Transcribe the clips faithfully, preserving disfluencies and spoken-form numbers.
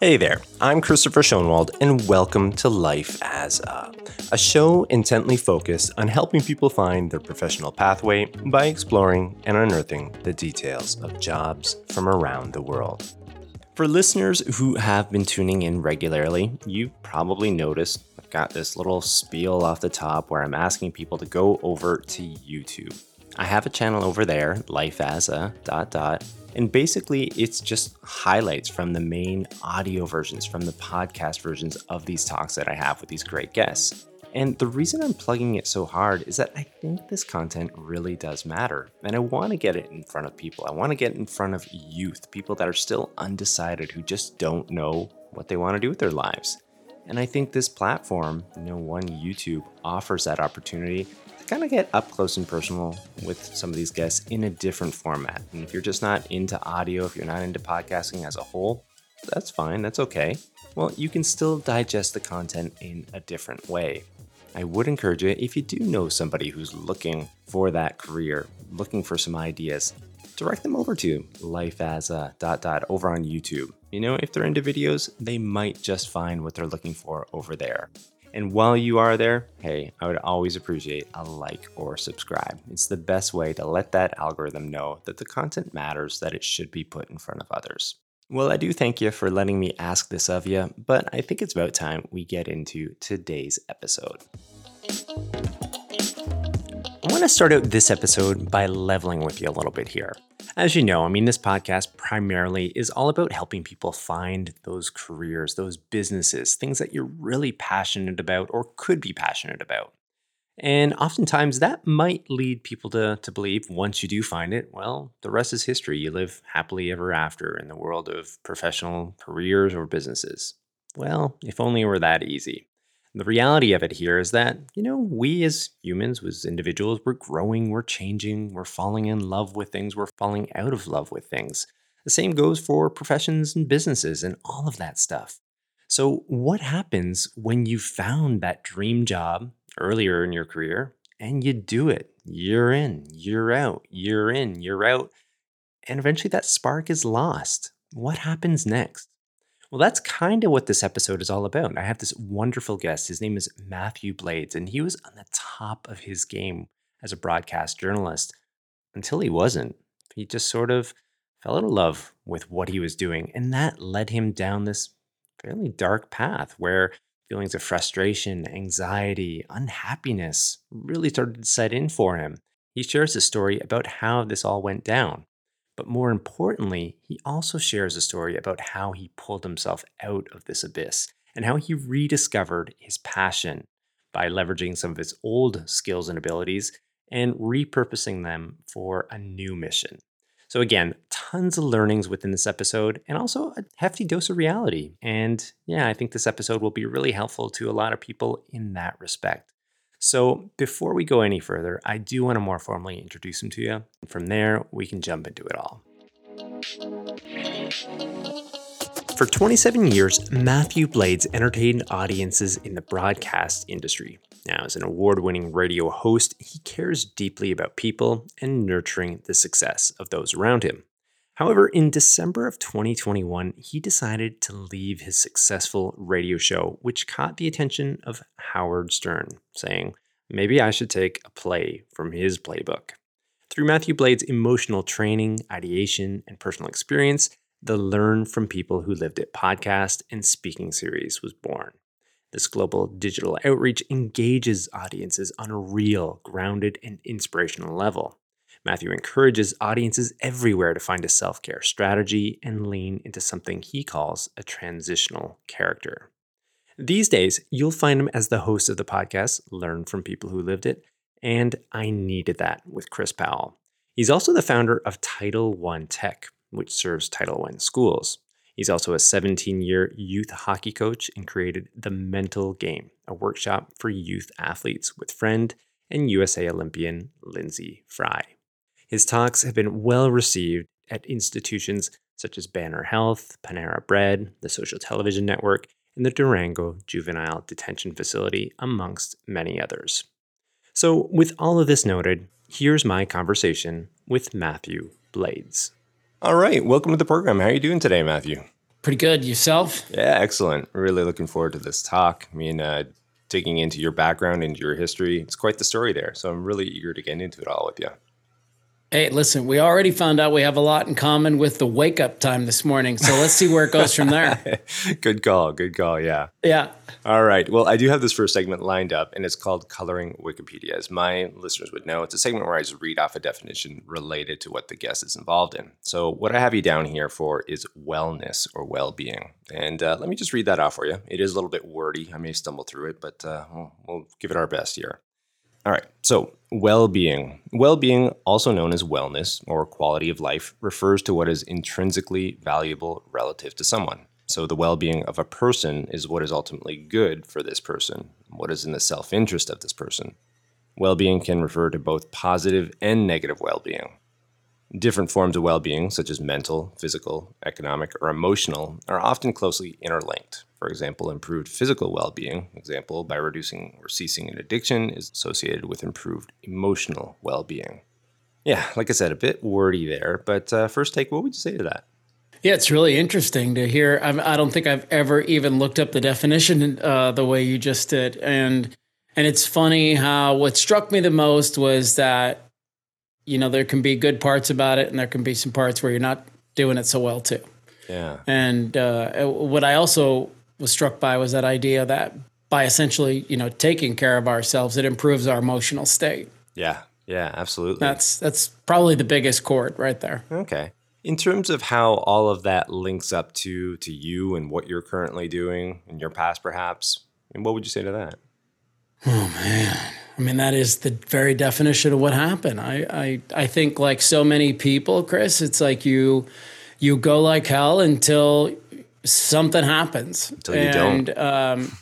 Hey there, I'm Christopher Schoenwald, and welcome to Life As A, a show intently focused on helping people find their professional pathway by exploring and unearthing the details of jobs from around the world. For listeners who have been tuning in regularly, you've probably noticed I've got this little spiel off the top where I'm asking people to go over to YouTube. I have a channel over there, lifeasa dot dot, and basically it's just highlights from the main audio versions, from the podcast versions of these talks that I have with these great guests. And the reason I'm plugging it so hard is that I think this content really does matter. And I want to get it in front of people. I want to get it in front of youth, people that are still undecided, who just don't know what they want to do with their lives. And I think this platform, you know, one YouTube, offers that opportunity to kind of get up close and personal with some of these guests in a different format. And if you're just not into audio, if you're not into podcasting as a whole, that's fine, that's okay. Well, you can still digest the content in a different way. I would encourage you, if you do know somebody who's looking for that career, looking for some ideas, direct them over to lifeasa dot dot over on YouTube. You know, if they're into videos, they might just find what they're looking for over there. And while you are there, hey, I would always appreciate a like or subscribe. It's the best way to let that algorithm know that the content matters, that it should be put in front of others. Well, I do thank you for letting me ask this of you, but I think it's about time we get into today's episode. I want to start out this episode by leveling with you a little bit here. As you know, I mean, this podcast primarily is all about helping people find those careers, those businesses, things that you're really passionate about or could be passionate about. And oftentimes that might lead people to, to believe once you do find it, well, the rest is history. You live happily ever after in the world of professional careers or businesses. Well, if only it were that easy. The reality of it here is that, you know, we as humans, as individuals, we're growing, we're changing, we're falling in love with things, we're falling out of love with things. The same goes for professions and businesses and all of that stuff. So what happens when you found that dream job earlier in your career, and you do it year in, year out, year in, year out, and eventually that spark is lost? What happens next? Well, that's kind of what this episode is all about. I have this wonderful guest. His name is Matthew Blades, and he was on the top of his game as a broadcast journalist until he wasn't. He just sort of fell out of love with what he was doing, and that led him down this fairly dark path where feelings of frustration, anxiety, unhappiness really started to set in for him. He shares a story about how this all went down. But more importantly, he also shares a story about how he pulled himself out of this abyss and how he rediscovered his passion by leveraging some of his old skills and abilities and repurposing them for a new mission. So again, tons of learnings within this episode and also a hefty dose of reality. And yeah, I think this episode will be really helpful to a lot of people in that respect. So before we go any further, I do want to more formally introduce him to you. And from there, we can jump into it all. For twenty-seven years, Matthew Blades entertained audiences in the broadcast industry. Now, as an award-winning radio host, he cares deeply about people and nurturing the success of those around him. However, in December of twenty twenty-one, he decided to leave his successful radio show, which caught the attention of Howard Stern, saying, "Maybe I should take a play from his playbook." Through Matthew Blades' emotional training, ideation, and personal experience, the Learn From People Who Lived It podcast and speaking series was born. This global digital outreach engages audiences on a real, grounded, and inspirational level. Matthew encourages audiences everywhere to find a self-care strategy and lean into something he calls a transitional character. These days, you'll find him as the host of the podcast Learn From People Who Lived It and I Needed That with Chris Powell. He's also the founder of Title One Tech, which serves Title One schools. He's also a seventeen-year youth hockey coach and created The Mental Game, a workshop for youth athletes with friend and U S A Olympian Lindsey Fry. His talks have been well received at institutions such as Banner Health, Panera Bread, the Social Television Network, and the Durango Juvenile Detention Facility, amongst many others. So with all of this noted, here's my conversation with Matthew Blades. All right. Welcome to the program. How are you doing today, Matthew? Pretty good. Yourself? Yeah, excellent. Really looking forward to this talk. I mean, uh, digging into your background, into your history, it's quite the story there. So I'm really eager to get into it all with you. Hey, listen, we already found out we have a lot in common with the wake-up time this morning, so let's see where it goes from there. Good call, good call, yeah. Yeah. All right. Well, I do have this first segment lined up, and it's called Coloring Wikipedia. As my listeners would know, it's a segment where I just read off a definition related to what the guest is involved in. So what I have you down here for is wellness or well-being. And uh, let me just read that off for you. It is a little bit wordy. I may stumble through it, but uh, we'll, we'll give it our best here. All right, so well-being. Well-being, also known as wellness or quality of life, refers to what is intrinsically valuable relative to someone. So the well-being of a person is what is ultimately good for this person, what is in the self-interest of this person. Well-being can refer to both positive and negative well-being. Different forms of well-being, such as mental, physical, economic, or emotional, are often closely interlinked. For example, improved physical well-being, example, by reducing or ceasing an addiction, is associated with improved emotional well-being. Yeah, like I said, a bit wordy there, but uh, first take, what would you say to that? Yeah, it's really interesting to hear. I'm, I don't think I've ever even looked up the definition uh, the way you just did. And, and it's funny how what struck me the most was that, you know, there can be good parts about it and there can be some parts where you're not doing it so well too. Yeah. And uh, what I also was struck by was that idea that by essentially, you know, taking care of ourselves, it improves our emotional state. Yeah. Yeah, absolutely. That's that's probably the biggest chord right there. Okay. In terms of how all of that links up to to you and what you're currently doing in your past, perhaps, and what would you say to that? Oh, man. I mean, that is the very definition of what happened. I, I, I think like so many people, Chris, it's like you, you go like hell until something happens. Until you and, don't. Um,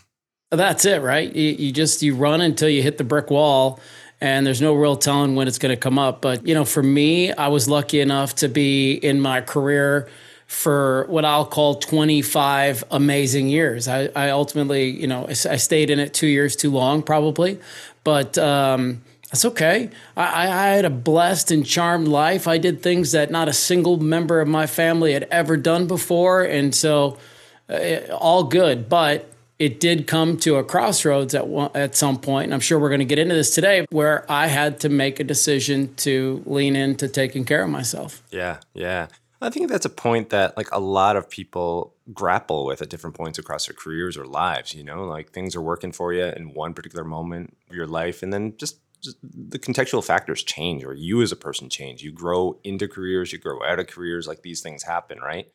that's it, right? You, you just, you run until you hit the brick wall and there's no real telling when it's going to come up. But, you know, for me, I was lucky enough to be in my career for what I'll call twenty-five amazing years. I, I ultimately, you know, I stayed in it two years too long, probably, but um, that's okay. I, I had a blessed and charmed life. I did things that not a single member of my family had ever done before. And so uh, it, all good, but it did come to a crossroads at one, at some point, and I'm sure we're going to get into this today, where I had to make a decision to lean into taking care of myself. Yeah, yeah. I think that's a point that like a lot of people grapple with at different points across their careers or lives, you know, like things are working for you in one particular moment of your life. And then just, just the contextual factors change, or you as a person change. You grow into careers, you grow out of careers, like these things happen, right?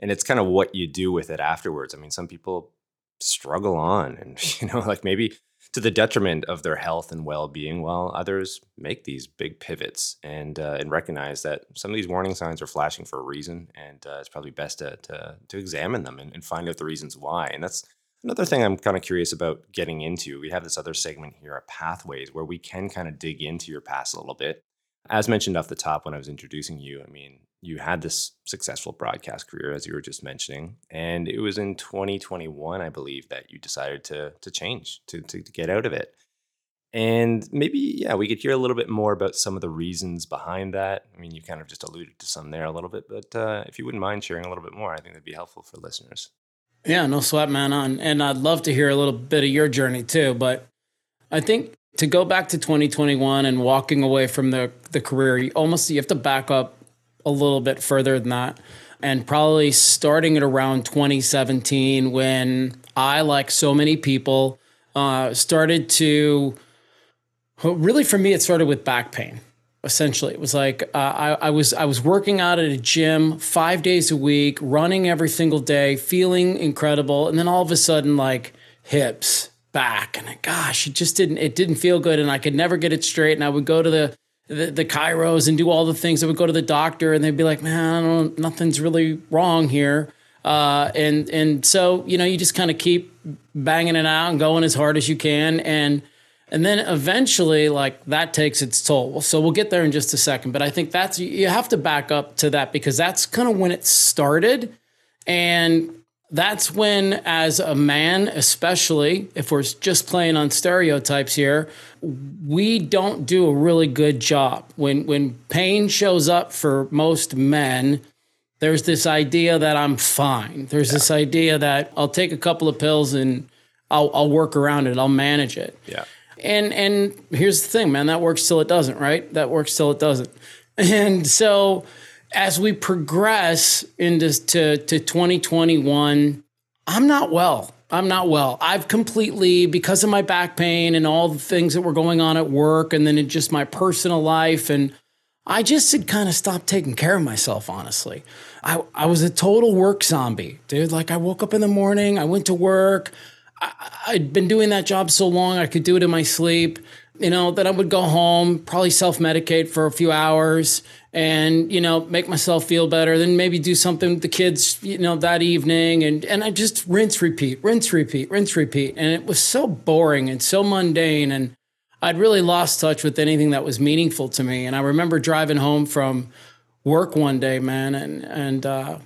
And it's kind of what you do with it afterwards. I mean, some people struggle on and, you know, like maybe to the detriment of their health and well-being, while others make these big pivots and uh, and recognize that some of these warning signs are flashing for a reason, and uh, it's probably best to to, to examine them and, and find out the reasons why. And that's another thing I'm kind of curious about getting into. We have this other segment here at Pathways where we can kind of dig into your past a little bit. As mentioned off the top when I was introducing you, I mean, you had this successful broadcast career, as you were just mentioning, and it was in twenty twenty-one, I believe, that you decided to to change, to, to, to get out of it. And maybe, yeah, we could hear a little bit more about some of the reasons behind that. I mean, you kind of just alluded to some there a little bit, but uh, if you wouldn't mind sharing a little bit more, I think that'd be helpful for listeners. Yeah, no sweat, man. On. And I'd love to hear a little bit of your journey too, but I think to go back to twenty twenty-one and walking away from the, the career, you almost, you have to back up a little bit further than that. And probably starting at around twenty seventeen, when I, like so many people, uh, started to, really for me, it started with back pain. Essentially, it was like uh, I, I was I was working out at a gym five days a week, running every single day, feeling incredible. And then all of a sudden, like hips, back, and gosh, it just didn't it didn't feel good. And I could never get it straight. And I would go to the The, the chiros and do all the things. I would go to the doctor and they'd be like, man, I don't, nothing's really wrong here. Uh, and, and so, you know, you just kind of keep banging it out and going as hard as you can. And, and then eventually like that takes its toll. So we'll get there in just a second, but I think that's, you have to back up to that because that's kind of when it started. And That's when, as a man, especially if we're just playing on stereotypes here, we don't do a really good job. When when pain shows up for most men, there's this idea that I'm fine. There's yeah. this idea that I'll take a couple of pills and I'll, I'll work around it. I'll manage it. Yeah. And and here's the thing, man, that works till it doesn't, right? That works till it doesn't. And so as we progress into to, to twenty twenty-one, I'm not well. I'm not well. I've completely, because of my back pain and all the things that were going on at work and then in just my personal life, and I just had kind of stopped taking care of myself, honestly. I, I was a total work zombie, dude. Like I woke up in the morning, I went to work. I, I'd been doing that job so long, I could do it in my sleep. You know, then I would go home, probably self-medicate for a few hours and, you know, make myself feel better. Then maybe do something with the kids, you know, that evening. And, and I just rinse, repeat, rinse, repeat, rinse, repeat. And it was so boring and so mundane. And I'd really lost touch with anything that was meaningful to me. And I remember driving home from work one day, man. And, and uh,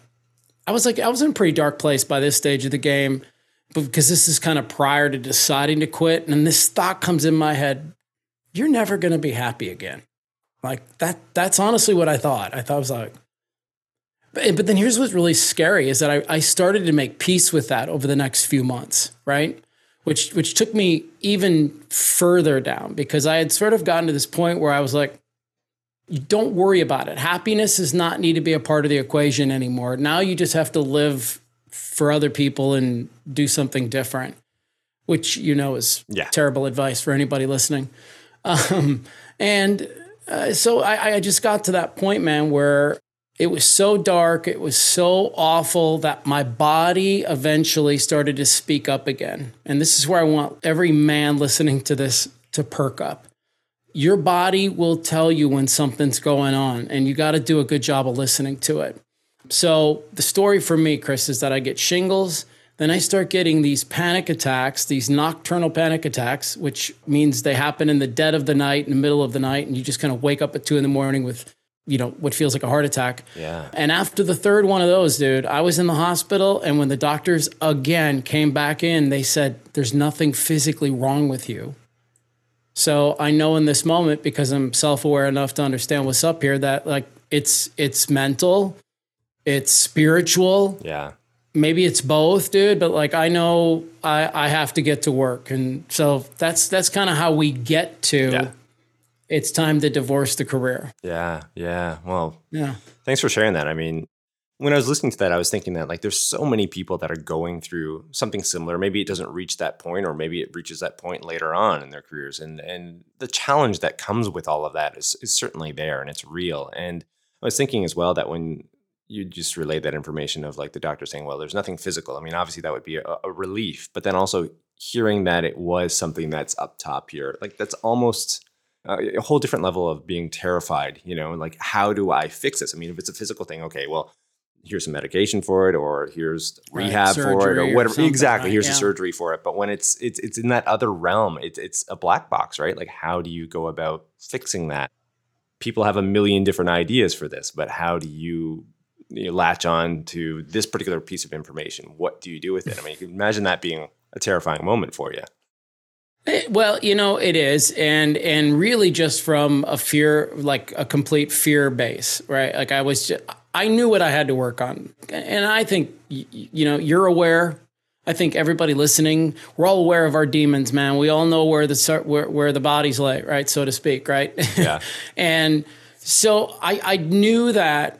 I was like, I was in a pretty dark place by this stage of the game, because this is kind of prior to deciding to quit. And this thought comes in my head: you're never going to be happy again. Like that, that's honestly what I thought. I thought I was like, but, but then here's what's really scary is that I, I started to make peace with that over the next few months, right? Which, which took me even further down, because I had sort of gotten to this point where I was like, you don't worry about it. Happiness does not need to be a part of the equation anymore. Now you just have to live for other people and do something different, which, you know, is yeah. terrible advice for anybody listening. Um, and uh, so I, I just got to that point, man, where it was so dark, it was so awful that my body eventually started to speak up again. And this is where I want every man listening to this to perk up. Your body will tell you when something's going on, and you got to do a good job of listening to it. So the story for me, Chris, is that I get shingles. Then I start getting these panic attacks, these nocturnal panic attacks, which means they happen in the dead of the night, in the middle of the night, and you just kind of wake up at two in the morning with, you know, what feels like a heart attack. Yeah. And after the third one of those, dude, I was in the hospital, and when the doctors again came back in, they said, there's nothing physically wrong with you. So I know in this moment, because I'm self-aware enough to understand what's up here, that like it's it's mental, it's spiritual. Yeah. Maybe it's both, dude, but like, I know I, I have to get to work. And so that's, that's kind of how we get to, yeah. it's time to divorce the career. Yeah. Yeah. Well, yeah. Thanks for sharing that. I mean, when I was listening to that, I was thinking that like, there's so many people that are going through something similar. Maybe it doesn't reach that point, or maybe it reaches that point later on in their careers. And, and the challenge that comes with all of that is, is certainly there, and it's real. And I was thinking as well that when you just relay that information of like the doctor saying, well, there's nothing physical. I mean, obviously that would be a, a relief, but then also hearing that it was something that's up top here, like that's almost a whole different level of being terrified, you know, like, how do I fix this? I mean, if it's a physical thing, okay, well, here's some medication for it, or here's right, rehab for it, or whatever. Or exactly. Right? Here's yeah. a surgery for it. But when it's, it's, it's in that other realm, it's, it's a black box, right? Like, how do you go about fixing that? People have a million different ideas for this, but how do you, you latch on to this particular piece of information? What do you do with it? I mean, you can imagine that being a terrifying moment for you. It, well, you know, it is. And, and really just from a fear, like a complete fear base, right? Like I was, just, I knew what I had to work on. And I think, you know, you're aware. I think everybody listening, we're all aware of our demons, man. We all know where the, where, where the bodies lay, right? So to speak. Right. Yeah. And so I, I knew that,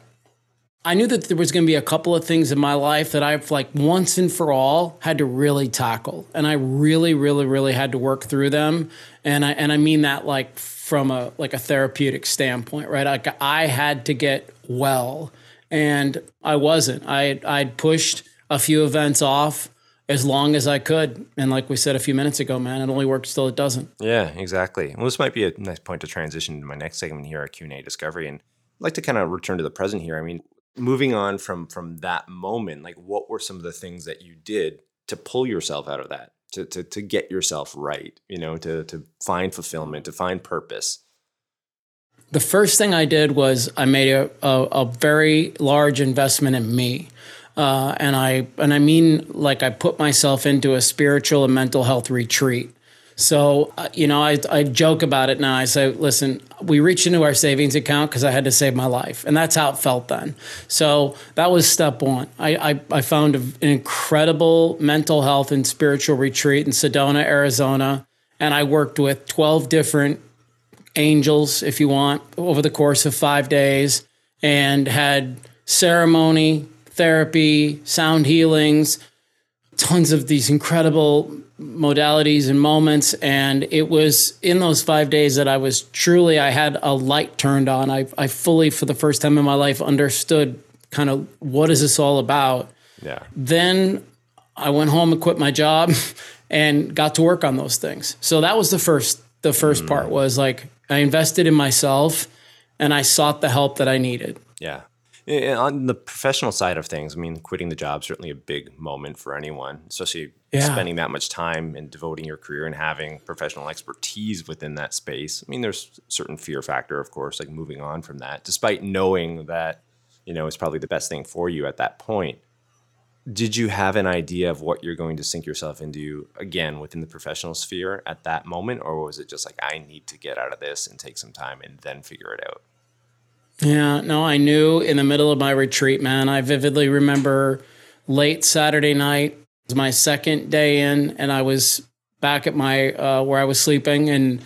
I knew that there was going to be a couple of things in my life that I've like once and for all had to really tackle. And I really, really, really had to work through them. And I, and I mean that like from a, like a therapeutic standpoint, right? Like I had to get well, and I wasn't, I, I'd pushed a few events off as long as I could. And like we said a few minutes ago, man, it only works till it doesn't. Yeah, exactly. Well, this might be a nice point to transition to my next segment here at Q and A Discovery. And I'd like to kind of return to the present here. I mean, moving on from from that moment, like what were some of the things that you did to pull yourself out of that, to to to get yourself right, you know, to to find fulfillment, to find purpose? The first thing I did was I made a a, a very large investment in me. Uh, and I and I mean, like, I put myself into a spiritual and mental health retreat. So, uh, you know, I, I joke about it now. I say, listen, we reached into our savings account because I had to save my life. And that's how it felt then. So that was step one. I, I, I found a, an incredible mental health and spiritual retreat in Sedona, Arizona. And I worked with twelve different angels, if you want, over the course of five days and had ceremony, therapy, sound healings, tons of these incredible modalities and moments. And it was in those five days that I was truly, I had a light turned on. I, I fully, for the first time in my life, understood kind of what is this all about. Yeah. Then I went home and quit my job and got to work on those things. So that was the first, the first mm. part was like, I invested in myself and I sought the help that I needed. Yeah. And on the professional side of things, I mean, quitting the job is certainly a big moment for anyone, especially yeah. spending that much time and devoting your career and having professional expertise within that space. I mean, there's a certain fear factor, of course, like moving on from that, despite knowing that, you know, it's probably the best thing for you at that point. Did you have an idea of what you're going to sink yourself into, again, within the professional sphere at that moment? Or was it just like, I need to get out of this and take some time and then figure it out? Yeah, no, I knew in the middle of my retreat, man. I vividly remember late Saturday night, it was my second day in, and I was back at my, uh, where I was sleeping, and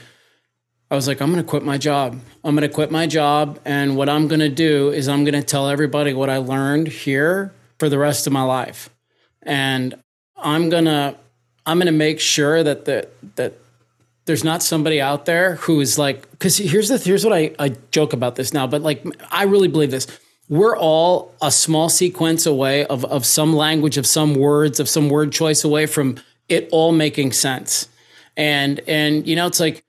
I was like, I'm going to quit my job. I'm going to quit my job, and what I'm going to do is I'm going to tell everybody what I learned here for the rest of my life. And I'm going to, I'm going to make sure that the, that, there's not somebody out there who is like, because here's the here's what I, I joke about this now, but like, I really believe this. We're all a small sequence away of of some language, of some words, of some word choice away from it all making sense. And and you know, it's like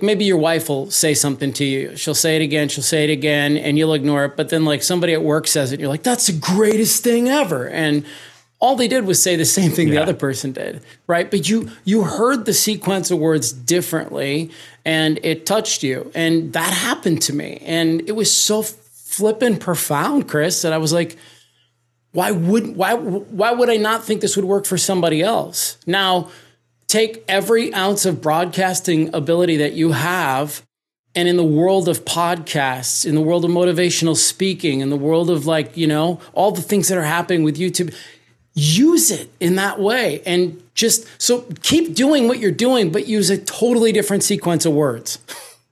maybe your wife will say something to you. She'll say it again, she'll say it again, and you'll ignore it. But then like somebody at work says it, and you're like, that's the greatest thing ever. And all they did was say the same thing yeah. the other person did, right? But you you heard the sequence of words differently, and it touched you. And that happened to me. And it was so flippin' profound, Chris, that I was like, why would, why, why would I not think this would work for somebody else? Now, take every ounce of broadcasting ability that you have, and in the world of podcasts, in the world of motivational speaking, in the world of like, you know, all the things that are happening with YouTube, use it in that way. And just, so keep doing what you're doing, but use a totally different sequence of words.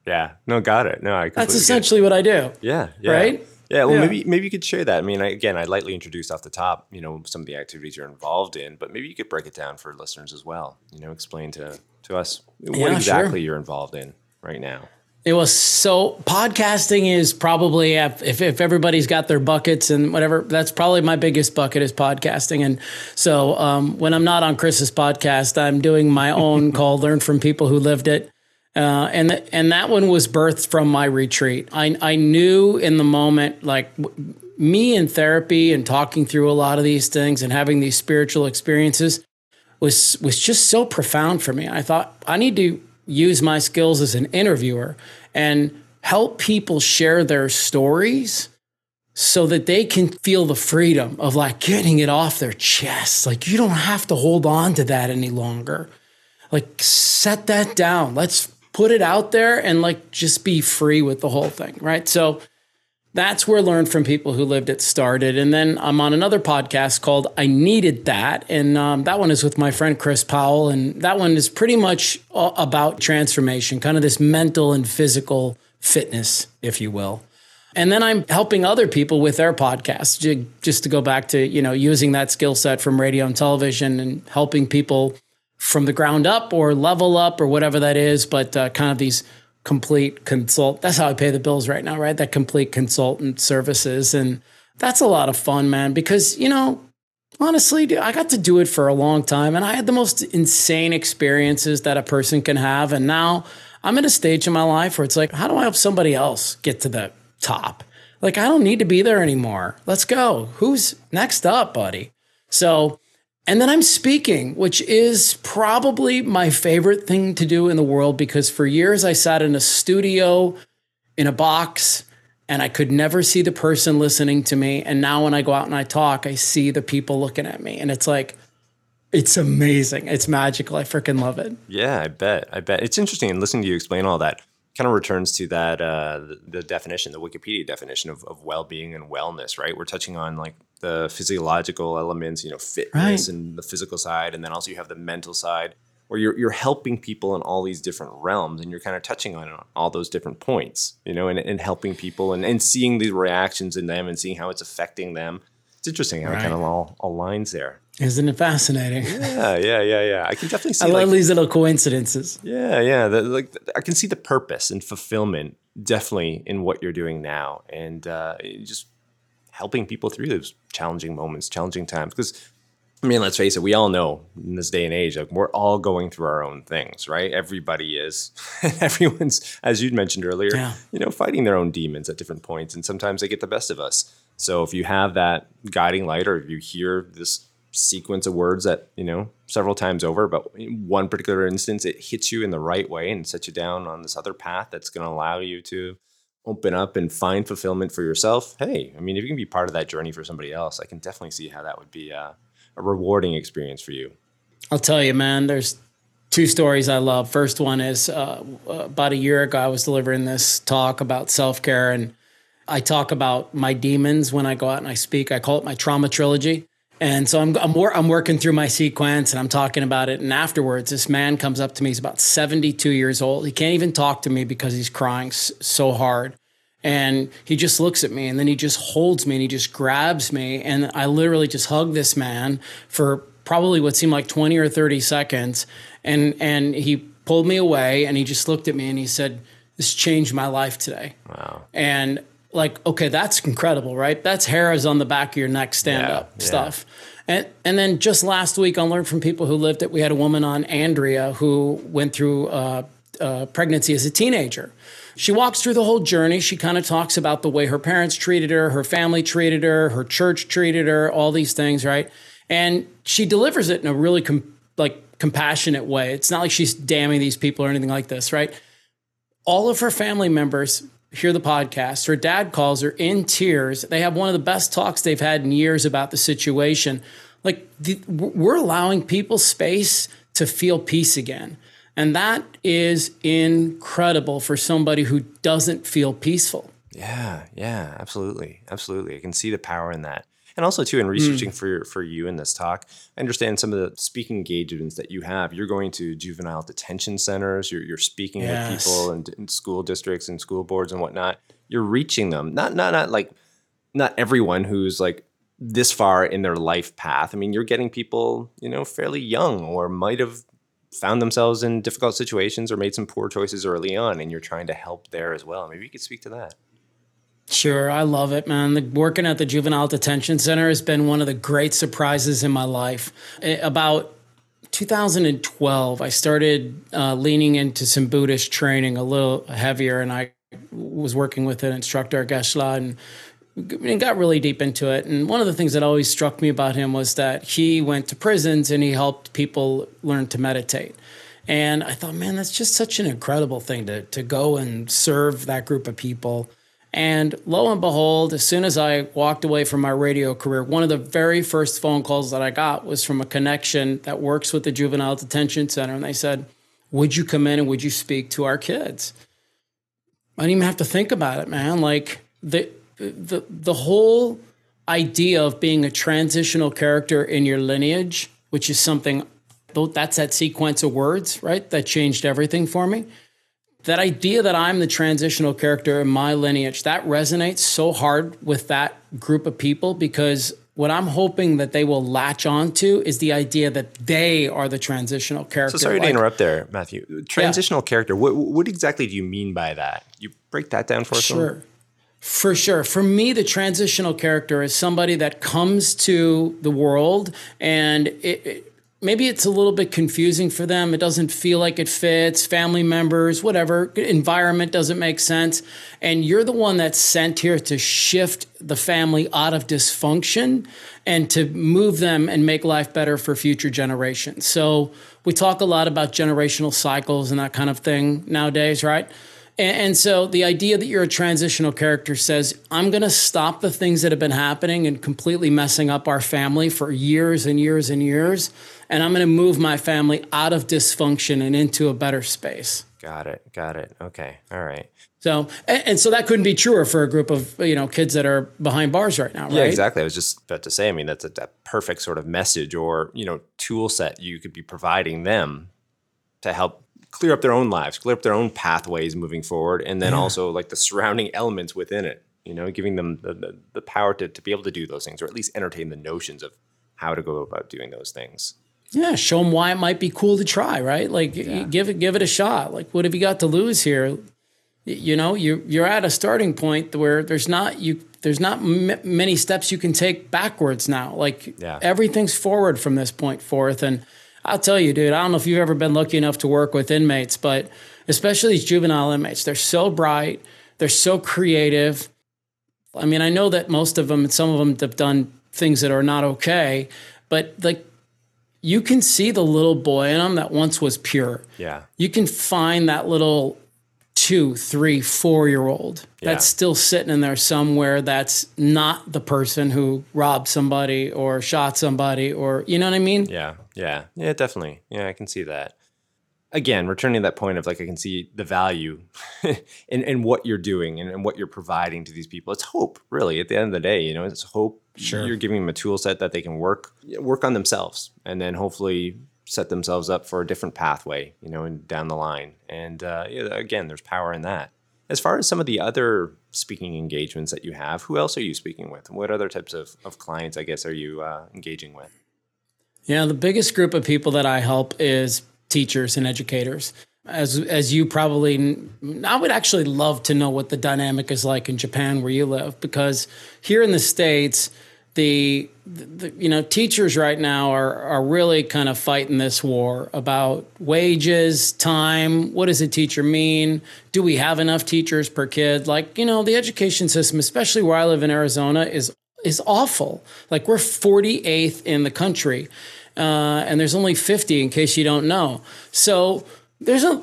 Yeah, no, got it. No, I completely That's essentially what I do. Yeah, yeah. Right? Yeah, well, yeah. maybe maybe you could share that. I mean, I, again, I lightly introduced off the top, you know, some of the activities you're involved in, but maybe you could break it down for listeners as well. You know, explain to, to us what yeah, exactly sure. you're involved in right now. It was so podcasting is probably if, if everybody's got their buckets and whatever, that's probably my biggest bucket is podcasting. And so um, when I'm not on Chris's podcast, I'm doing my own called Learn From People Who Lived It. Uh, and, th- and that one was birthed from my retreat. I, I knew in the moment, like w- me in therapy and talking through a lot of these things and having these spiritual experiences was, was just so profound for me. I thought I need to use my skills as an interviewer and help people share their stories so that they can feel the freedom of like getting it off their chest. Like you don't have to hold on to that any longer. Like set that down. Let's put it out there and like just be free with the whole thing, right? So that's where Learn From People Who Lived It started. And then I'm on another podcast called I Needed That. And um, that one is with my friend Chris Powell. And that one is pretty much about transformation, kind of this mental and physical fitness, if you will. And then I'm helping other people with their podcasts, just to go back to, you know, using that skill set from radio and television and helping people from the ground up or level up or whatever that is, but uh, kind of these complete consult. That's how I pay the bills right now, right? That complete consultant services. And that's a lot of fun, man, because, you know, honestly, dude, I got to do it for a long time and I had the most insane experiences that a person can have. And now I'm at a stage in my life where it's like, how do I help somebody else get to the top? Like, I don't need to be there anymore. Let's go. Who's next up, buddy? So, and then I'm speaking, which is probably my favorite thing to do in the world, because for years I sat in a studio in a box and I could never see the person listening to me. And now when I go out and I talk, I see the people looking at me, and it's like, it's amazing. It's magical. I freaking love it. Yeah, I bet. I bet. It's interesting. And listening to you explain all that kind of returns to that, uh, the, the definition, the Wikipedia definition of, of well-being and wellness, right? We're touching on like the physiological elements, you know, fitness, right, and the physical side. And then also you have the mental side where you're, you're helping people in all these different realms, and you're kind of touching on all those different points, you know, and, and helping people and, and seeing the reactions in them and seeing how it's affecting them. It's interesting how right. it kind of all aligns there. Isn't it fascinating? Yeah, yeah, yeah, yeah. I can definitely see. I love like, these little coincidences. Yeah, yeah. The, like the, I can see the purpose and fulfillment definitely in what you're doing now, and uh, just helping people through those challenging moments, challenging times. Because I mean, let's face it, we all know in this day and age, like we're all going through our own things, right? Everybody is, everyone's, as you'd mentioned earlier, yeah. you know, fighting their own demons at different points, and sometimes they get the best of us. So if you have that guiding light, or if you hear this sequence of words that, you know, several times over, but in one particular instance, it hits you in the right way and sets you down on this other path that's going to allow you to open up and find fulfillment for yourself. Hey, I mean, if you can be part of that journey for somebody else, I can definitely see how that would be a, a rewarding experience for you. I'll tell you, man, there's two stories I love. First one is uh, about a year ago, I was delivering this talk about self-care, and I talk about my demons when I go out and I speak. I call it my trauma trilogy. And so I'm I'm, wor- I'm working through my sequence, and I'm talking about it. And afterwards, this man comes up to me. He's about seventy-two years old. He can't even talk to me because he's crying s- so hard. And he just looks at me, and then he just holds me, and he just grabs me. And I literally just hug this man for probably what seemed like twenty or thirty seconds. And and he pulled me away, and he just looked at me, and he said, "This changed my life today." Wow. And like, okay, that's incredible, right? That's hairs on the back of your neck stand-up yeah, yeah. stuff. And and then just last week on Learn From People Who Lived It, we had a woman on, Andrea, who went through uh, uh, pregnancy as a teenager. She walks through the whole journey. She kind of talks about the way her parents treated her, her family treated her, her church treated her, all these things, right? And she delivers it in a really com- like compassionate way. It's not like she's damning these people or anything like this, right? All of her family members hear the podcast. Her dad calls her in tears. They have one of the best talks they've had in years about the situation. Like the, we're allowing people space to feel peace again. And that is incredible for somebody who doesn't feel peaceful. Yeah. Yeah, absolutely. Absolutely. I can see the power in that. And also too, in researching mm. for for you in this talk, I understand some of the speaking engagements that you have. You're going to juvenile detention centers. You're you're speaking yes. with people and in, in school districts and school boards and whatnot. You're reaching them. Not not not like not everyone who's like this far in their life path. I mean, you're getting people, you know, fairly young or might have found themselves in difficult situations or made some poor choices early on, and you're trying to help there as well. Maybe you could speak to that. Sure. I love it, man. The, working at the Juvenile Detention Center has been one of the great surprises in my life. It, about two thousand twelve, I started uh, leaning into some Buddhist training a little heavier, and I was working with an instructor, Geshe-la, and, and got really deep into it. And one of the things that always struck me about him was that he went to prisons and he helped people learn to meditate. And I thought, man, that's just such an incredible thing to to go and serve that group of people. And lo and behold, as soon as I walked away from my radio career, one of the very first phone calls that I got was from a connection that works with the Juvenile Detention Center. And they said, would you come in and would you speak to our kids? I didn't even have to think about it, man. Like the the the whole idea of being a transitional character in your lineage, which is something, that's that sequence of words, right? That changed everything for me. That idea that I'm the transitional character in my lineage, that resonates so hard with that group of people, because what I'm hoping that they will latch on to is the idea that they are the transitional character. So sorry like, to interrupt there, Matthew. Transitional yeah. character, what, what exactly do you mean by that? You break that down for us? Sure, for sure. For me, the transitional character is somebody that comes to the world and it, it maybe it's a little bit confusing for them. It doesn't feel like it fits. Family members, whatever, environment doesn't make sense. And you're the one that's sent here to shift the family out of dysfunction and to move them and make life better for future generations. So we talk a lot about generational cycles and that kind of thing nowadays, right? And, and so the idea that you're a transitional character says, I'm going to stop the things that have been happening and completely messing up our family for years and years and years. And I'm going to move my family out of dysfunction and into a better space. Got it. Got it. Okay. All right. So, and, and so that couldn't be truer for a group of, you know, kids that are behind bars right now, right? Yeah, exactly. I was just about to say, I mean, that's a, a perfect sort of message or, you know, tool set you could be providing them to help clear up their own lives, clear up their own pathways moving forward. And then yeah. also like the surrounding elements within it, you know, giving them the, the, the power to, to be able to do those things, or at least entertain the notions of how to go about doing those things. Yeah, show them why it might be cool to try, right? Like, yeah. give it, give it a shot. Like, what have you got to lose here? You know, you you're at a starting point where there's not you there's not m- many steps you can take backwards now. Like, yeah. everything's forward from this point forth. And I'll tell you, dude, I don't know if you've ever been lucky enough to work with inmates, but especially these juvenile inmates, they're so bright, they're so creative. I mean, I know that most of them, and some of them have done things that are not okay, but like, you can see the little boy in them that once was pure. Yeah. You can find that little two, three, four-year-old yeah. that's still sitting in there somewhere that's not the person who robbed somebody or shot somebody or, you know what I mean? Yeah, yeah, yeah, definitely. Yeah, I can see that. Again, returning to that point of like, I can see the value in, in what you're doing and, and what you're providing to these people. It's hope, really, at the end of the day, you know, it's hope. Sure. You're giving them a tool set that they can work work on themselves and then hopefully set themselves up for a different pathway, you know, and down the line. And uh, yeah, again, there's power in that. As far as some of the other speaking engagements that you have, who else are you speaking with? What other types of, of clients, I guess, are you uh, engaging with? Yeah, the biggest group of people that I help is teachers and educators. As as you probably, I would actually love to know what the dynamic is like in Japan where you live, because here in the States, the, the you know, teachers right now are are really kind of fighting this war about wages, time. What does a teacher mean? Do we have enough teachers per kid? Like, you know, the education system, especially where I live in Arizona, is is awful. Like, we're forty-eighth in the country, uh, and there's only fifty in case you don't know. So there's a,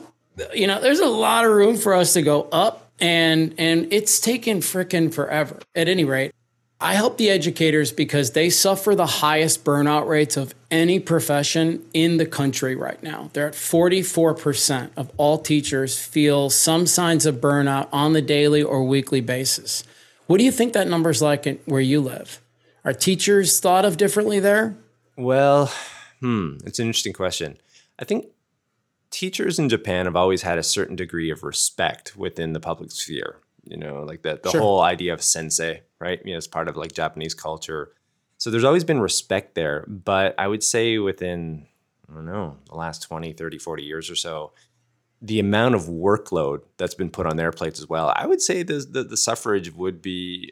you know, there's a lot of room for us to go up, and, and it's taken frickin' forever. At any rate, I help the educators because they suffer the highest burnout rates of any profession in the country right now. They're at forty-four percent of all teachers feel some signs of burnout on the daily or weekly basis. What do you think that number's like in, where you live? Are teachers thought of differently there? Well, hmm, it's an interesting question. I think teachers in Japan have always had a certain degree of respect within the public sphere, you know, like that the sure. whole idea of sensei, right? You know, it's part of like Japanese culture. So there's always been respect there. But I would say within, I don't know, the last twenty, thirty, forty years or so, the amount of workload that's been put on their plates as well, I would say the, the, the suffrage would be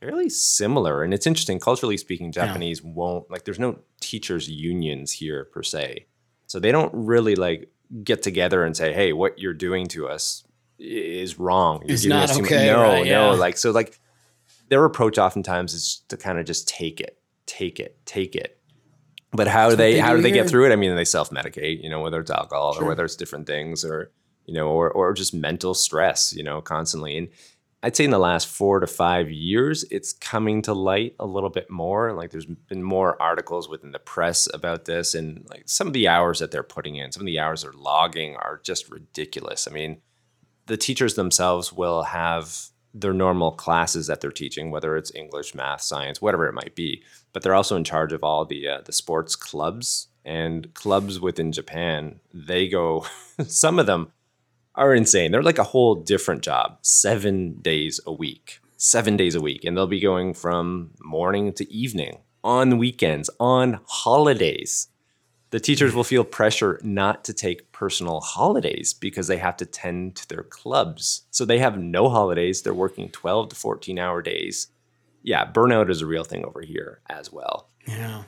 fairly similar. And it's interesting, culturally speaking, Japanese yeah. won't, like there's no teachers unions here per se. So they don't really like get together and say, hey, what you're doing to us is wrong. You're it's giving not us okay. No, right, yeah. no. Like, so like their approach oftentimes is to kind of just take it, take it, take it. But how do they, they how do they here. get through it? I mean, they self-medicate, you know, whether it's alcohol sure. or whether it's different things or, you know, or, or just mental stress, you know, constantly. And I'd say in the last four to five years, it's coming to light a little bit more. Like there's been more articles within the press about this, and like some of the hours that they're putting in, some of the hours they're logging are just ridiculous. I mean, the teachers themselves will have their normal classes that they're teaching, whether it's English, math, science, whatever it might be, but they're also in charge of all the uh, the sports clubs, and clubs within Japan, they go, some of them are insane. They're like a whole different job, seven days a week, seven days a week. And they'll be going from morning to evening, on weekends, on holidays. The teachers will feel pressure not to take personal holidays because they have to tend to their clubs. So they have no holidays. They're working twelve to fourteen hour days. Yeah, burnout is a real thing over here as well. Yeah.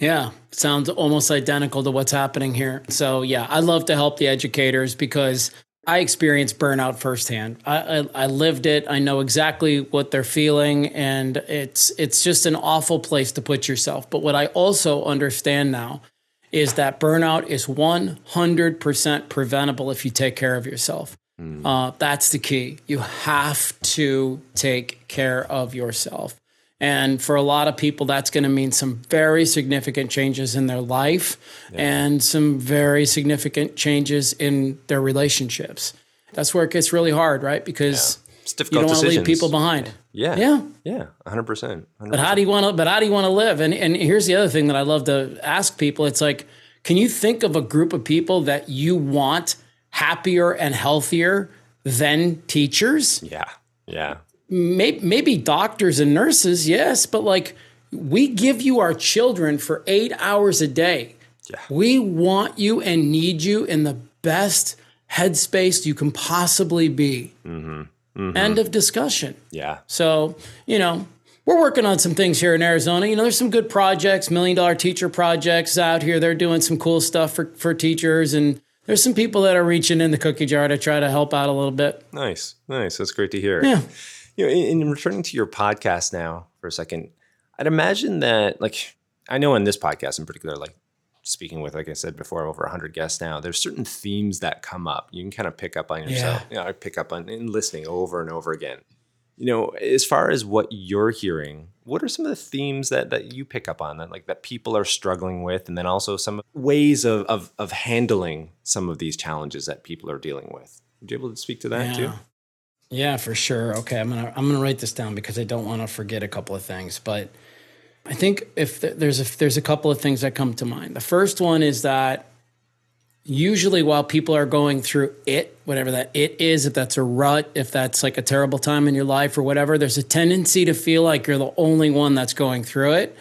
Yeah, sounds almost identical to what's happening here. So yeah, I love to help the educators because I experienced burnout firsthand. I, I, I lived it. I know exactly what they're feeling, and it's it's just an awful place to put yourself. But what I also understand now is that burnout is one hundred percent preventable if you take care of yourself. Mm. Uh, that's the key. You have to take care of yourself. And for a lot of people, that's going to mean some very significant changes in their life yeah. and some very significant changes in their relationships. That's where it gets really hard, right? Because yeah. it's difficult. You don't want to leave people behind. Yeah. Yeah. Yeah. one hundred percent. But how do you want to, but how do you want to live? And and here's the other thing that I love to ask people. It's like, can you think of a group of people that you want happier and healthier than teachers? Yeah. Yeah. Maybe, maybe doctors and nurses. Yes. But like, we give you our children for eight hours a day. Yeah. We want you and need you in the best headspace you can possibly be. Mm-hmm. Mm-hmm. End of discussion. Yeah. So, you know, we're working on some things here in Arizona. You know, there's some good projects, million dollar teacher projects out here. They're doing some cool stuff for, for teachers. And there's some people that are reaching in the cookie jar to try to help out a little bit. Nice. Nice. That's great to hear. Yeah. You know, in, in returning to your podcast now for a second, I'd imagine that, like, I know on this podcast in particular, like, speaking with, like I said before, over one hundred guests now, there's certain themes that come up. You can kind of pick up on yourself. Yeah. You know, I pick up on in listening over and over again. You know, as far as what you're hearing, what are some of the themes that that you pick up on that, like, that people are struggling with, and then also some ways of of, of handling some of these challenges that people are dealing with? Would you be able to speak to that yeah. too? Yeah, for sure. Okay, I'm gonna I'm gonna write this down because I don't want to forget a couple of things, but. I think if there's a, there's a couple of things that come to mind. The first one is that usually while people are going through it, whatever that it is, if that's a rut, if that's like a terrible time in your life or whatever, there's a tendency to feel like you're the only one that's going through it.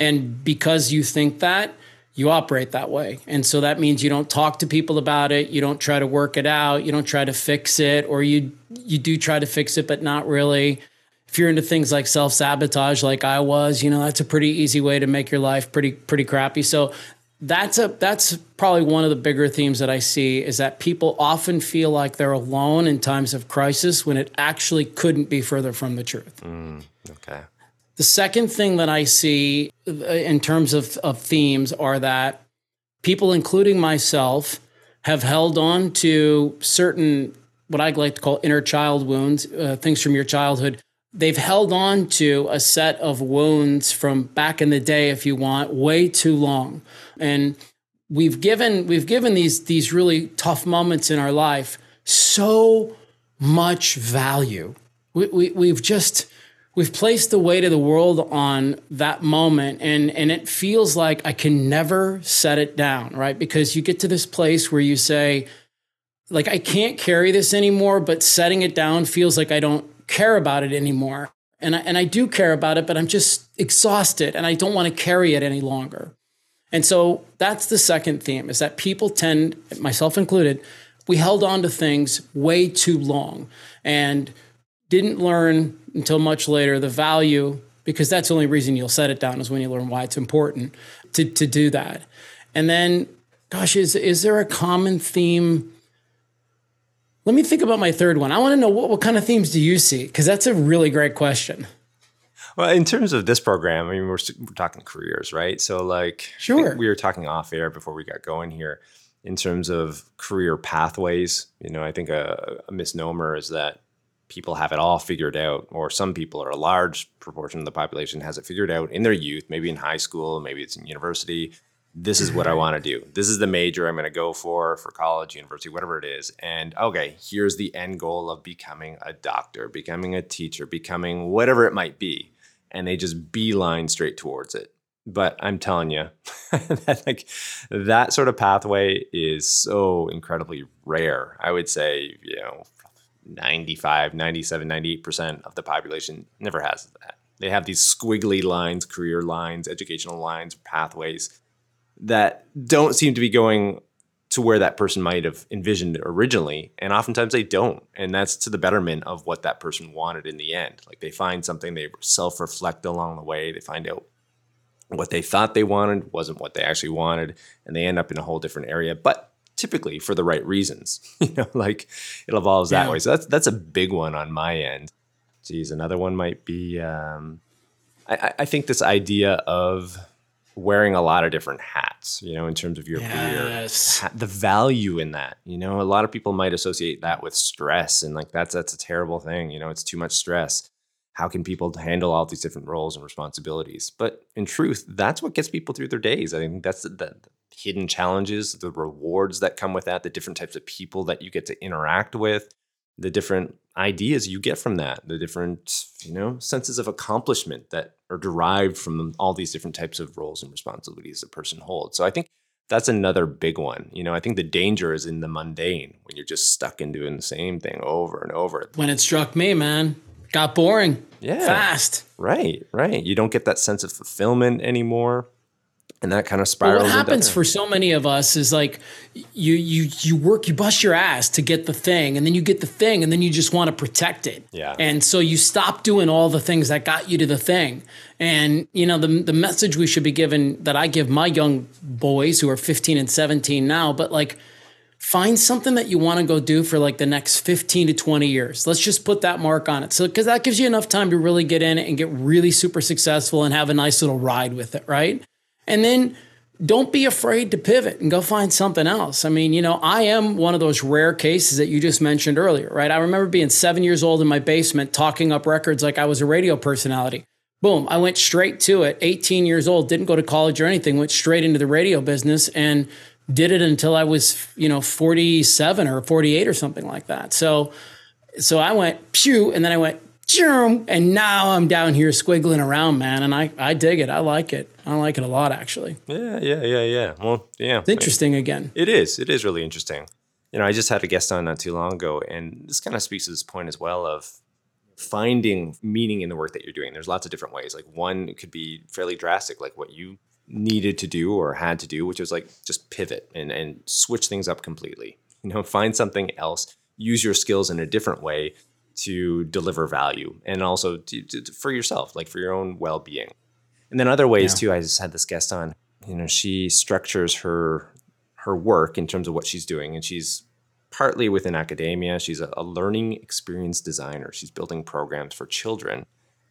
And because you think that, you operate that way. And so that means you don't talk to people about it. You don't try to work it out. You don't try to fix it, or you you do try to fix it, but not really. If you're into things like self-sabotage, like I was, you know, that's a pretty easy way to make your life pretty, pretty crappy. So that's a, that's probably one of the bigger themes that I see, is that people often feel like they're alone in times of crisis when it actually couldn't be further from the truth. Mm, okay. The second thing that I see in terms of, of themes are that people, including myself, have held on to certain, what I'd like to call inner child wounds, uh, things from your childhood. They've held on to a set of wounds from back in the day, if you want, way too long. And we've given we've given these these really tough moments in our life so much value. We, we we've just we've placed the weight of the world on that moment, and and it feels like I can never set it down, right? Because you get to this place where you say, like, I can't carry this anymore, but setting it down feels like I don't care about it anymore. And I, and I do care about it, but I'm just exhausted and I don't want to carry it any longer. And so that's the second theme, is that people tend, myself included, we held on to things way too long and didn't learn until much later the value, because that's the only reason you'll set it down, is when you learn why it's important to, to do that. And then, gosh, is, is there a common theme? Let me think about my third one. I want to know what, what kind of themes do you see? Because that's a really great question. Well, in terms of this program, I mean, we're, we're talking careers, right? So like, sure. We were talking off air before we got going here in terms of career pathways. You know, I think a, a misnomer is that people have it all figured out, or some people, or a large proportion of the population has it figured out in their youth, maybe in high school, maybe it's in university. This is what I want to do. This is the major I'm going to go for, for college, university, whatever it is. And okay, here's the end goal of becoming a doctor, becoming a teacher, becoming whatever it might be. And they just beeline straight towards it. But I'm telling you, that, like, that sort of pathway is so incredibly rare. I would say, you know, ninety-five, ninety-seven, ninety-eight percent of the population never has that. They have these squiggly lines, career lines, educational lines, pathways that don't seem to be going to where that person might have envisioned originally. And oftentimes they don't. And that's to the betterment of what that person wanted in the end. Like, they find something, they self-reflect along the way. They find out what they thought they wanted wasn't what they actually wanted. And they end up in a whole different area, but typically for the right reasons. You know, like, it evolves that yeah. way. So that's, that's a big one on my end. Geez, another one might be, um, I, I think this idea of wearing a lot of different hats, you know, in terms of your yes. career, the value in that, you know, a lot of people might associate that with stress and like, that's, that's a terrible thing. You know, it's too much stress. How can people handle all these different roles and responsibilities? But in truth, that's what gets people through their days. I think that's the, the hidden challenges, the rewards that come with that, the different types of people that you get to interact with, the different ideas you get from that, the different, you know, senses of accomplishment that are derived from all these different types of roles and responsibilities a person holds. So I think that's another big one. You know, I think the danger is in the mundane when you're just stuck in doing the same thing over and over. When it struck me, man, got boring yeah. fast. Right, right. You don't get that sense of fulfillment anymore. And that kind of spirals. Well, what happens for so many of us is like you you you work, you bust your ass to get the thing, and then you get the thing, and then you just want to protect it. Yeah. And so you stop doing all the things that got you to the thing. And, you know, the the message we should be given that I give my young boys who are fifteen and seventeen now, but like find something that you want to go do for like the next fifteen to twenty years. Let's just put that mark on it. So, because that gives you enough time to really get in it and get really super successful and have a nice little ride with it, right? And then don't be afraid to pivot and go find something else. I mean, you know, I am one of those rare cases that you just mentioned earlier, right? I remember being seven years old in my basement, talking up records like I was a radio personality. Boom, I went straight to it. eighteen years old, didn't go to college or anything, went straight into the radio business and did it until I was, you know, forty-seven or forty-eight or something like that. So, so I went pew, and then I went and now I'm down here squiggling around, man. And I, I dig it. I like it. I like it a lot, actually. Yeah, yeah, yeah, yeah. Well, yeah. It's interesting it, again. It is. It is really interesting. You know, I just had a guest on not too long ago, and this kind of speaks to this point as well of finding meaning in the work that you're doing. There's lots of different ways. Like one could be fairly drastic, like what you needed to do or had to do, which was like just pivot and, and switch things up completely. You know, find something else, use your skills in a different way to deliver value and also to, to, to, for yourself, like for your own well-being. And then other ways yeah. too, I just had this guest on, you know, she structures her her work in terms of what she's doing. And she's partly within academia. She's a, a learning experience designer. She's building programs for children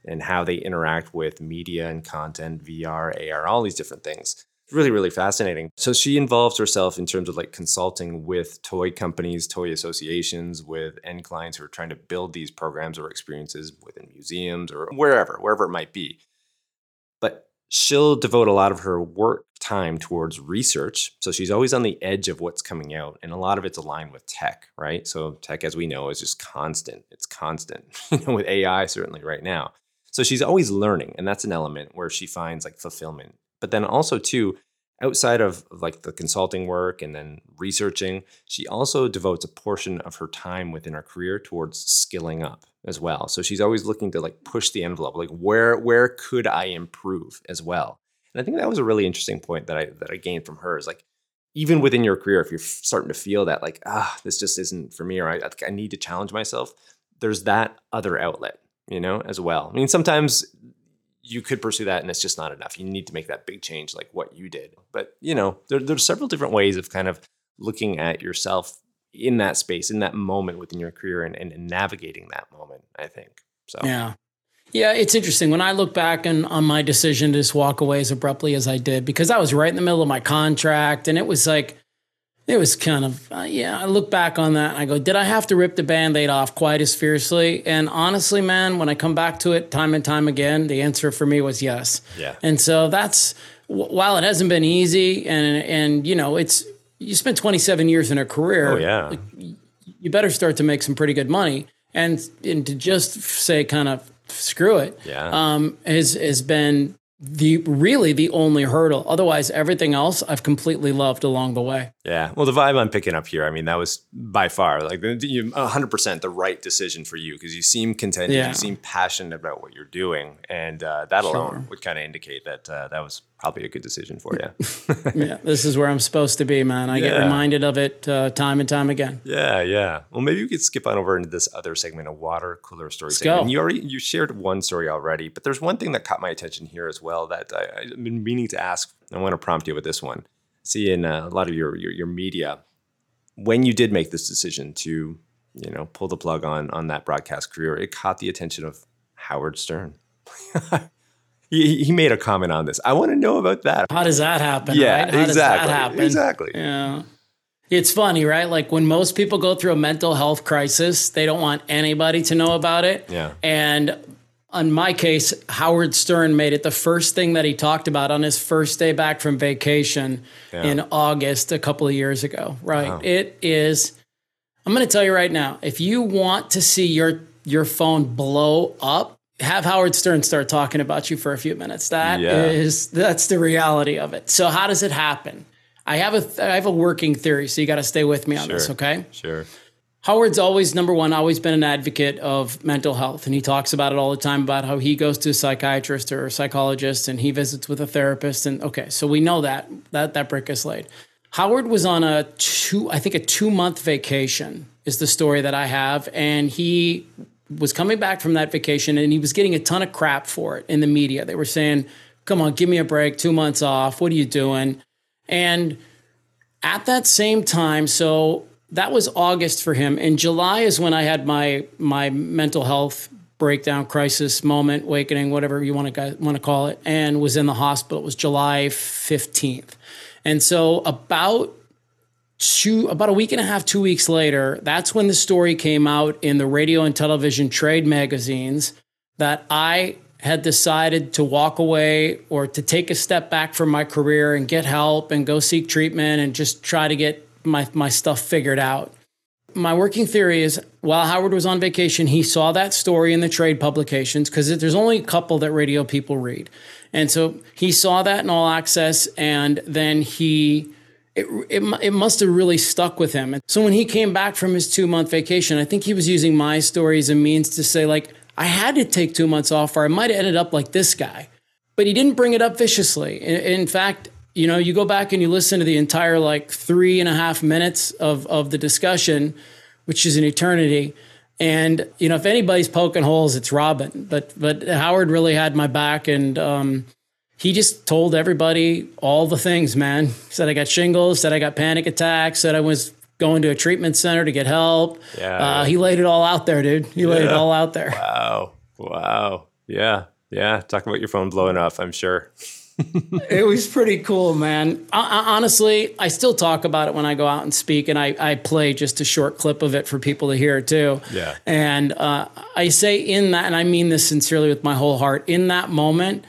and how they interact with media and content, V R, A R, all these different things. Really, really fascinating. So she involves herself in terms of like consulting with toy companies, toy associations, with end clients who are trying to build these programs or experiences within museums or wherever, wherever it might be. But she'll devote a lot of her work time towards research. So she's always on the edge of what's coming out. And a lot of it's aligned with tech, right? So tech, as we know, is just constant. It's constant, you know, with A I certainly right now. So she's always learning. And that's an element where she finds like fulfillment. But then also too, outside of like the consulting work and then researching, she also devotes a portion of her time within her career towards skilling up as well. So she's always looking to like push the envelope, like where where could I improve as well? And I think that was a really interesting point that I that I gained from her is like, even within your career, if you're starting to feel that like, ah, this just isn't for me, or I, I need to challenge myself, there's that other outlet, you know, as well. I mean, sometimes you could pursue that and it's just not enough. You need to make that big change like what you did. But, you know, there, there's several different ways of kind of looking at yourself in that space, in that moment within your career and, and navigating that moment, I think. So, yeah. Yeah, it's interesting. When I look back and on my decision to just walk away as abruptly as I did, because I was right in the middle of my contract and it was like, it was kind of, uh, yeah, I look back on that and I go, did I have to rip the Band-Aid off quite as fiercely? And honestly, man, when I come back to it time and time again, the answer for me was yes. Yeah. And so that's, w- while it hasn't been easy and, and you know, it's, you spent twenty-seven years in a career. Oh, yeah. Like, you better start to make some pretty good money. And, and to just say kind of screw it yeah. um, has, has been the really the only hurdle. Otherwise, everything else I've completely loved along the way. Yeah. Well, the vibe I'm picking up here, I mean, that was by far like one hundred percent the right decision for you because you seem contented, yeah. you seem passionate about what you're doing. And uh, that sure. alone would kind of indicate that uh, that was probably a good decision for you. Yeah. This is where I'm supposed to be, man. I yeah. get reminded of it uh, time and time again. Yeah. Yeah. Well, maybe we could skip on over into this other segment, a water cooler story. Let's segment. Go. And you already, you shared one story already, but there's one thing that caught my attention here as well. That I, I've been meaning to ask. I want to prompt you with this one. See, in uh, a lot of your, your your media, when you did make this decision to, you know, pull the plug on on that broadcast career, it caught the attention of Howard Stern. he, he made a comment on this. I want to know about that. How does that happen? Yeah, right? How exactly. Does that happen? Exactly. Yeah. It's funny, right? Like when most people go through a mental health crisis, they don't want anybody to know about it. Yeah. And in my case, Howard Stern made it the first thing that he talked about on his first day back from vacation yeah. in August a couple of years ago, right? Wow. It is, I'm going to tell you right now, if you want to see your your phone blow up, have Howard Stern start talking about you for a few minutes. That yeah. is, that's the reality of it. So how does it happen? I have a th- I have a working theory, so you got to stay with me on sure. this, okay? Sure. Howard's always, number one, always been an advocate of mental health, and he talks about it all the time, about how he goes to a psychiatrist or a psychologist, and he visits with a therapist, and okay, so we know that, that, that brick is laid. Howard was on a two, I think a two-month vacation is the story that I have, and he was coming back from that vacation, and he was getting a ton of crap for it in the media. They were saying, come on, give me a break, two months off, what are you doing? And at that same time, so that was August for him. In July is when I had my my mental health breakdown, crisis moment, awakening, whatever you want to want to call it, and was in the hospital. It was July fifteenth. And so about two, about a week and a half, two weeks later, that's when the story came out in the radio and television trade magazines that I had decided to walk away or to take a step back from my career and get help and go seek treatment and just try to get my my stuff figured out. My working theory is while Howard was on vacation, he saw that story in the trade publications because there's only a couple that radio people read. And so he saw that in All Access, and then he, it, it, it must have really stuck with him. And so when he came back from his two-month vacation, I think he was using my story as a means to say, like, I had to take two months off or I might have ended up like this guy. But he didn't bring it up viciously. In, in fact, you know, you go back and you listen to the entire like three and a half minutes of, of the discussion, which is an eternity. And, you know, if anybody's poking holes, it's Robin. But but Howard really had my back. And um, he just told everybody all the things, man. Said I got shingles, said I got panic attacks, said I was going to a treatment center to get help. Yeah. Uh, he laid it all out there, dude. He yeah. laid it all out there. Wow. Wow. Yeah. Yeah. Talk about your phone blowing up, I'm sure. It was pretty cool, man. I, I, honestly, I still talk about it when I go out and speak, and I, I play just a short clip of it for people to hear too. Yeah. And uh, I say in that, and I mean this sincerely with my whole heart, in that moment,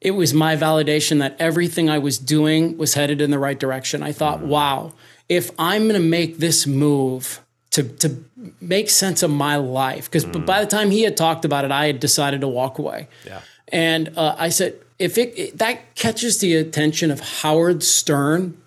it was my validation that everything I was doing was headed in the right direction. I thought, mm. wow. If I'm going to make this move to to make sense of my life, because mm. by the time he had talked about it, I had decided to walk away. Yeah. And uh, I said, if it, it that catches the attention of Howard Stern,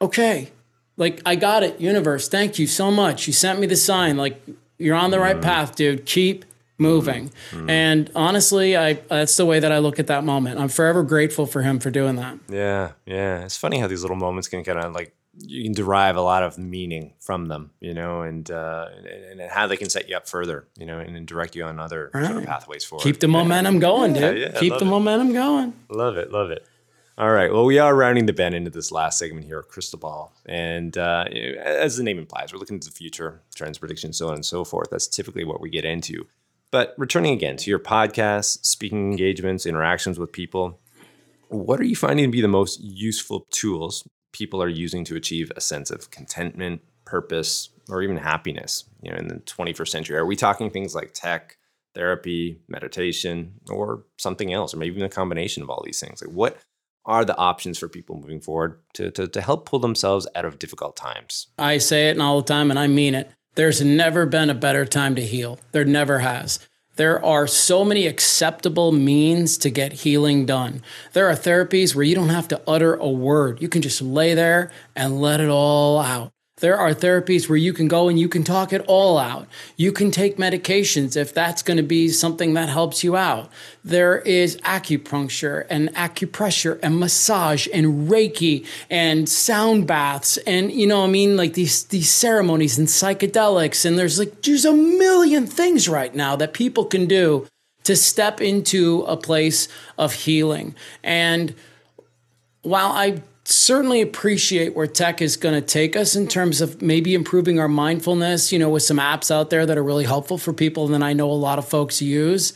okay, like I got it, universe. Thank you so much. You sent me the sign. Like you're on the mm. right path, dude. Keep moving. Mm. And honestly, I that's the way that I look at that moment. I'm forever grateful for him for doing that. Yeah, yeah. It's funny how these little moments can kind of like, you can derive a lot of meaning from them, you know, and uh, and, and how they can set you up further, you know, and, and direct you on other right. sort of pathways forward. Keep the momentum going, yeah, dude. Yeah, Keep the it. momentum going. Love it, love it. All right. Well, we are rounding the bend into this last segment here, Crystal Ball. And uh, as the name implies, we're looking to the future, trends, predictions, so on and so forth. That's typically what we get into. But returning again to your podcasts, speaking engagements, interactions with people, what are you finding to be the most useful tools people are using to achieve a sense of contentment, purpose, or even happiness, you know, in the twenty-first century? Are we talking things like tech, therapy, meditation, or something else, or maybe even a combination of all these things? Like, what are the options for people moving forward to, to, to help pull themselves out of difficult times? I say it all the time, and I mean it. There's never been a better time to heal. There never has. There are so many acceptable means to get healing done. There are therapies where you don't have to utter a word. You can just lay there and let it all out. There are therapies where you can go and you can talk it all out. You can take medications if that's going to be something that helps you out. There is acupuncture and acupressure and massage and Reiki and sound baths and, you know, I mean, like these, these ceremonies and psychedelics. And there's like, there's a million things right now that people can do to step into a place of healing. And while I certainly appreciate where tech is going to take us in terms of maybe improving our mindfulness, you know, with some apps out there that are really helpful for people, and then I know a lot of folks use.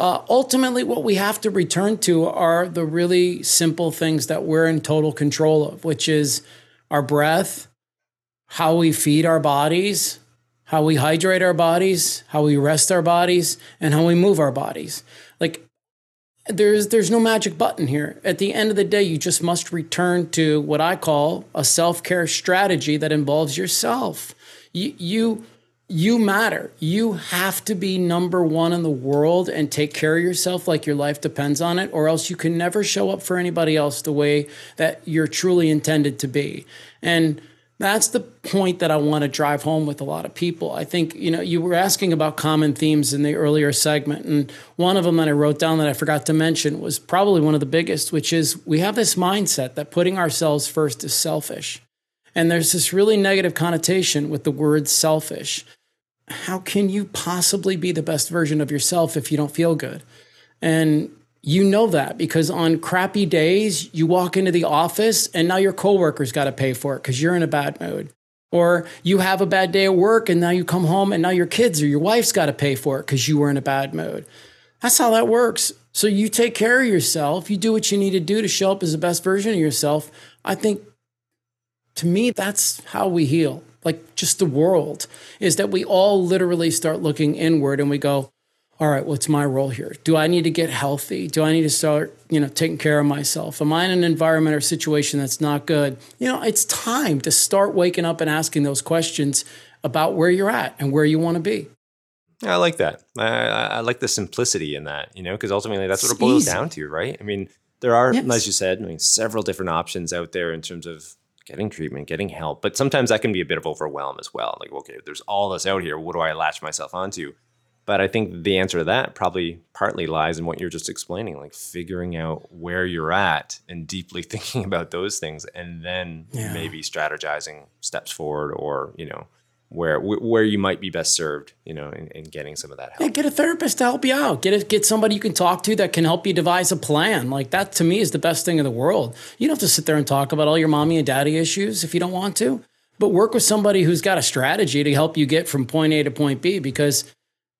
Uh, ultimately, what we have to return to are the really simple things that we're in total control of, which is our breath, how we feed our bodies, how we hydrate our bodies, how we rest our bodies, and how we move our bodies. Like, there's there's no magic button here. At the end of the day, you just must return to what I call a self-care strategy that involves yourself. You you you matter. You have to be number one in the world and take care of yourself like your life depends on it, or else you can never show up for anybody else the way that you're truly intended to be. And that's the point that I want to drive home with a lot of people. I think, you know, you were asking about common themes in the earlier segment, and one of them that I wrote down that I forgot to mention was probably one of the biggest, which is we have this mindset that putting ourselves first is selfish. And there's this really negative connotation with the word selfish. How can you possibly be the best version of yourself if you don't feel good? And you know that because on crappy days, you walk into the office and now your coworker's got to pay for it because you're in a bad mood. Or you have a bad day at work and now you come home and now your kids or your wife's got to pay for it because you were in a bad mood. That's how that works. So you take care of yourself. You do what you need to do to show up as the best version of yourself. I think, to me, that's how we heal. Like, just the world is that we all literally start looking inward and we go, all right, what's my role here? Do I need to get healthy? Do I need to start, you know, taking care of myself? Am I in an environment or situation that's not good? You know, it's time to start waking up and asking those questions about where you're at and where you want to be. Yeah, I like that. I, I like the simplicity in that, you know, because ultimately that's what it boils down to, right? I mean, there are, yes. as you said, I mean, several different options out there in terms of getting treatment, getting help. But sometimes that can be a bit of overwhelm as well. Like, okay, there's all this out here. What do I latch myself onto? But I think the answer to that probably partly lies in what you're just explaining, like figuring out where you're at and deeply thinking about those things, and then yeah. maybe strategizing steps forward, or you know, where where you might be best served, you know, in, in getting some of that help. Yeah, get a therapist to help you out. Get a, get somebody you can talk to that can help you devise a plan. Like, that to me is the best thing in the world. You don't have to sit there and talk about all your mommy and daddy issues if you don't want to, but work with somebody who's got a strategy to help you get from point A to point B, because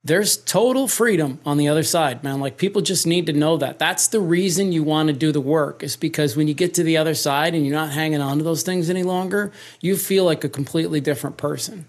there's total freedom on the other side, man. Like, people just need to know that. That's the reason you want to do the work, is because when you get to the other side and you're not hanging on to those things any longer, you feel like a completely different person.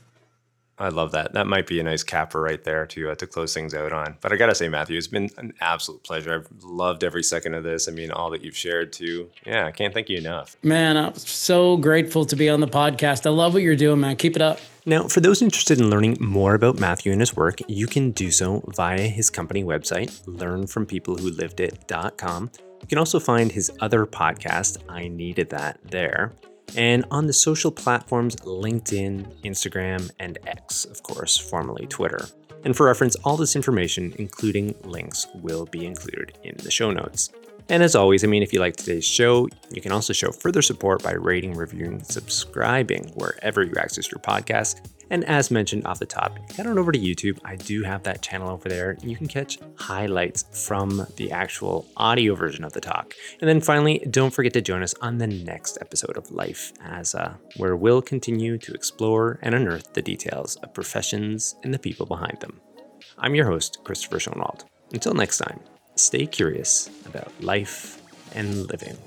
I love that. That might be a nice capper right there to uh, to close things out on. But I got to say, Matthew, it's been an absolute pleasure. I've loved every second of this. I mean, all that you've shared too. Yeah, I can't thank you enough. Man, I'm so grateful to be on the podcast. I love what you're doing, man. Keep it up. Now, for those interested in learning more about Matthew and his work, you can do so via his company website, learn from people who lived it dot com. You can also find his other podcast, I Needed That, there. And on the social platforms, LinkedIn, Instagram, and X, of course, formerly Twitter. And for reference, all this information, including links, will be included in the show notes. And as always, I mean, if you like today's show, you can also show further support by rating, reviewing, subscribing wherever you access your podcast. And as mentioned off the top, head on over to YouTube. I do have that channel over there. You can catch highlights from the actual audio version of the talk. And then finally, don't forget to join us on the next episode of Life As A, where we'll continue to explore and unearth the details of professions and the people behind them. I'm your host, Christopher Schoenwald. Until next time, stay curious about life and living.